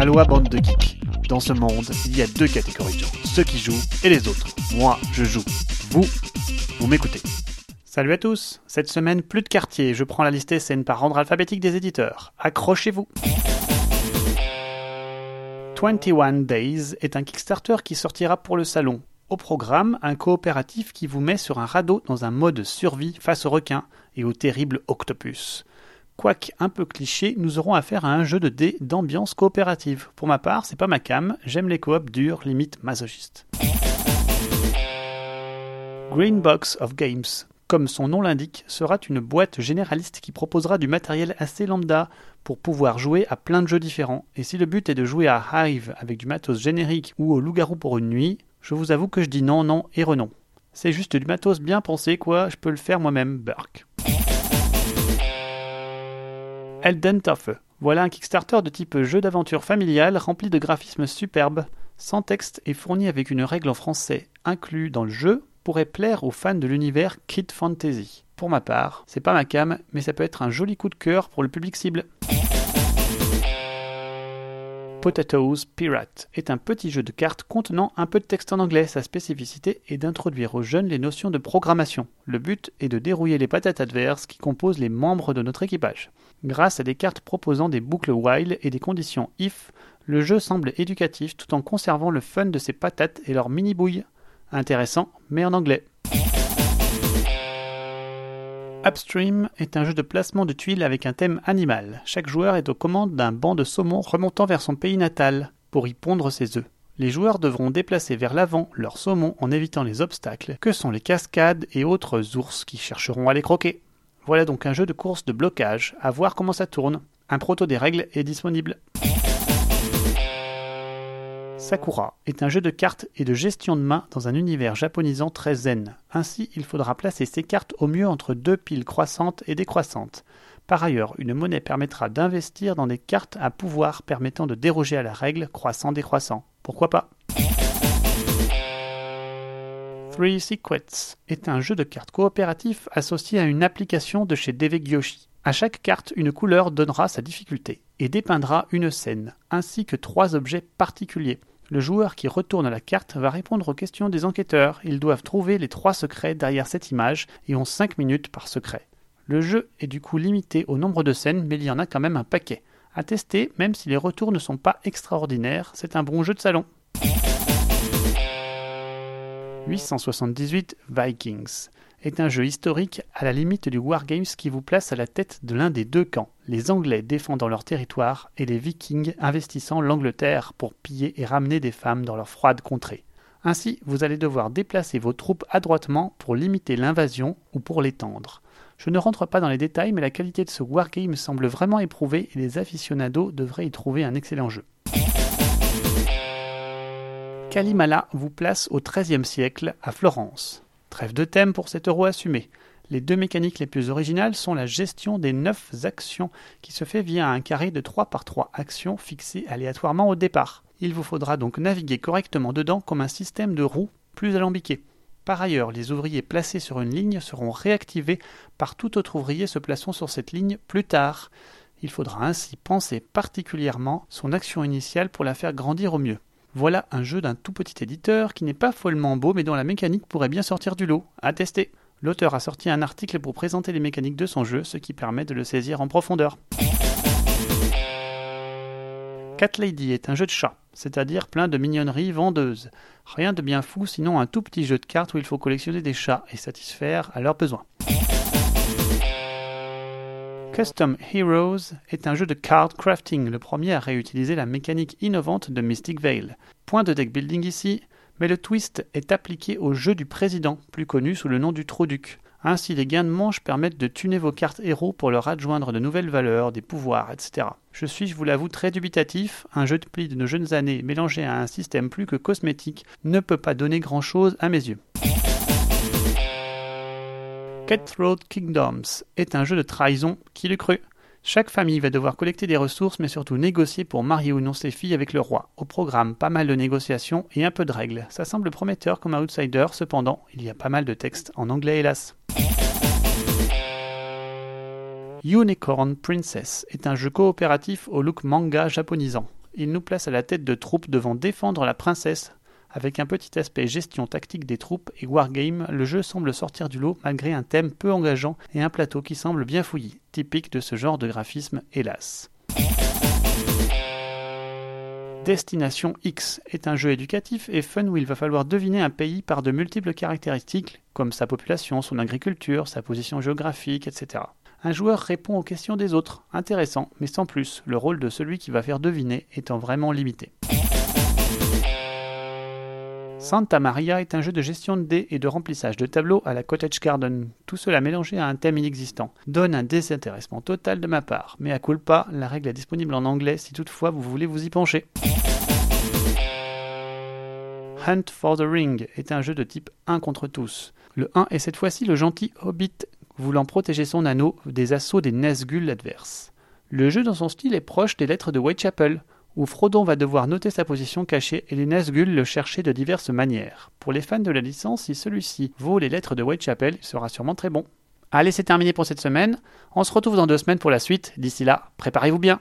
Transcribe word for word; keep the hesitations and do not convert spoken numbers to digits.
Aloha bande de geeks. Dans ce monde, il y a deux catégories de gens, ceux qui jouent et les autres. Moi, je joue. Vous, vous m'écoutez. Salut à tous. Cette semaine, plus de quartier. Je prends la listée scène par ordre alphabétique des éditeurs. Accrochez-vous. vingt et un Days est un Kickstarter qui sortira pour le salon. Au programme, un coopératif qui vous met sur un radeau dans un mode survie face aux requins et aux terribles octopus. Quoique un peu cliché, nous aurons affaire à un jeu de dés d'ambiance coopérative. Pour ma part, c'est pas ma came, j'aime les coops durs, limite masochistes. Green Box of Games, comme son nom l'indique, sera une boîte généraliste qui proposera du matériel assez lambda pour pouvoir jouer à plein de jeux différents. Et si le but est de jouer à Hive avec du matos générique ou au loup-garou pour une nuit, je vous avoue que je dis non, non et renon. C'est juste du matos bien pensé quoi, je peux le faire moi-même, Burke. Elden Tuffe. Voilà un Kickstarter de type jeu d'aventure familial rempli de graphismes superbes, sans texte et fourni avec une règle en français inclue dans le jeu, pourrait plaire aux fans de l'univers Kid Fantasy. Pour ma part, c'est pas ma came, mais ça peut être un joli coup de cœur pour le public cible. Potatoes Pirate est un petit jeu de cartes contenant un peu de texte en anglais. Sa spécificité est d'introduire aux jeunes les notions de programmation. Le but est de dérouiller les patates adverses qui composent les membres de notre équipage. Grâce à des cartes proposant des boucles while et des conditions if, le jeu semble éducatif tout en conservant le fun de ses patates et leurs mini-bouilles. Intéressant, mais en anglais. Upstream est un jeu de placement de tuiles avec un thème animal. Chaque joueur est aux commandes d'un banc de saumon remontant vers son pays natal pour y pondre ses œufs. Les joueurs devront déplacer vers l'avant leur saumon en évitant les obstacles que sont les cascades et autres ours qui chercheront à les croquer. Voilà donc un jeu de course de blocage, à voir comment ça tourne. Un proto des règles est disponible. Sakura est un jeu de cartes et de gestion de main dans un univers japonisant très zen. Ainsi, il faudra placer ses cartes au mieux entre deux piles croissantes et décroissantes. Par ailleurs, une monnaie permettra d'investir dans des cartes à pouvoir permettant de déroger à la règle croissant-décroissant. Pourquoi pas ? Three Secrets est un jeu de cartes coopératif associé à une application de chez D V G Yoshi. À chaque carte, une couleur donnera sa difficulté et dépeindra une scène, ainsi que trois objets particuliers. Le joueur qui retourne la carte va répondre aux questions des enquêteurs. Ils doivent trouver les trois secrets derrière cette image et ont cinq minutes par secret. Le jeu est du coup limité au nombre de scènes, mais il y en a quand même un paquet. À tester, même si les retours ne sont pas extraordinaires, c'est un bon jeu de salon. huit cent soixante-dix-huit Vikings est un jeu historique à la limite du wargames qui vous place à la tête de l'un des deux camps, les Anglais défendant leur territoire et les Vikings investissant l'Angleterre pour piller et ramener des femmes dans leur froide contrée. Ainsi, vous allez devoir déplacer vos troupes adroitement pour limiter l'invasion ou pour l'étendre. Je ne rentre pas dans les détails, mais la qualité de ce wargame semble vraiment éprouvée et les aficionados devraient y trouver un excellent jeu. Kalimala vous place au treizième siècle à Florence. Trêve de thème pour cet euro assumé. Les deux mécaniques les plus originales sont la gestion des neuf actions qui se fait via un carré de trois par trois actions fixées aléatoirement au départ. Il vous faudra donc naviguer correctement dedans comme un système de roues plus alambiqué. Par ailleurs, les ouvriers placés sur une ligne seront réactivés par tout autre ouvrier se plaçant sur cette ligne plus tard. Il faudra ainsi penser particulièrement son action initiale pour la faire grandir au mieux. Voilà un jeu d'un tout petit éditeur qui n'est pas follement beau mais dont la mécanique pourrait bien sortir du lot. À tester. L'auteur a sorti un article pour présenter les mécaniques de son jeu, ce qui permet de le saisir en profondeur. Cat Lady est un jeu de chat, c'est-à-dire plein de mignonneries vendeuses. Rien de bien fou sinon un tout petit jeu de cartes où il faut collectionner des chats et satisfaire à leurs besoins. Custom Heroes est un jeu de card crafting, le premier à réutiliser la mécanique innovante de Mystic Vale. Point de deck building ici, mais le twist est appliqué au jeu du président, plus connu sous le nom du Troduc. Ainsi, les gains de manche permettent de tuner vos cartes héros pour leur adjoindre de nouvelles valeurs, des pouvoirs, et cetera. Je suis, je vous l'avoue, très dubitatif. Un jeu de pli de nos jeunes années mélangé à un système plus que cosmétique ne peut pas donner grand-chose à mes yeux. Cat Throat Kingdoms est un jeu de trahison, qui l'eût cru. Chaque famille va devoir collecter des ressources, mais surtout négocier pour marier ou non ses filles avec le roi. Au programme, pas mal de négociations et un peu de règles. Ça semble prometteur comme outsider, cependant, il y a pas mal de textes en anglais hélas. Unicorn Princess est un jeu coopératif au look manga japonisant. il nous place à la tête de troupes devant défendre la princesse. Avec un petit aspect gestion tactique des troupes et wargame, le jeu semble sortir du lot malgré un thème peu engageant et un plateau qui semble bien fouillis, typique de ce genre de graphisme, hélas. Destination X est un jeu éducatif et fun où il va falloir deviner un pays par de multiples caractéristiques, comme sa population, son agriculture, sa position géographique, et cetera. Un joueur répond aux questions des autres, intéressant, mais sans plus, le rôle de celui qui va faire deviner étant vraiment limité. Santa Maria est un jeu de gestion de dés et de remplissage de tableaux à la Cottage Garden. Tout cela mélangé à un thème inexistant donne un désintéressement total de ma part. Mais à culpa, la règle est disponible en anglais si toutefois vous voulez vous y pencher. Hunt for the Ring est un jeu de type un contre tous. Le un est cette fois-ci le gentil hobbit, voulant protéger son anneau des assauts des Nazgûl adverses. Le jeu dans son style est proche des lettres de Whitechapel, où Frodon va devoir noter sa position cachée et les Nazgûl le chercher de diverses manières. Pour les fans de la licence, si celui-ci vaut les lettres de Whitechapel, il sera sûrement très bon. Allez, c'est terminé pour cette semaine. On se retrouve dans deux semaines pour la suite. D'ici là, préparez-vous bien.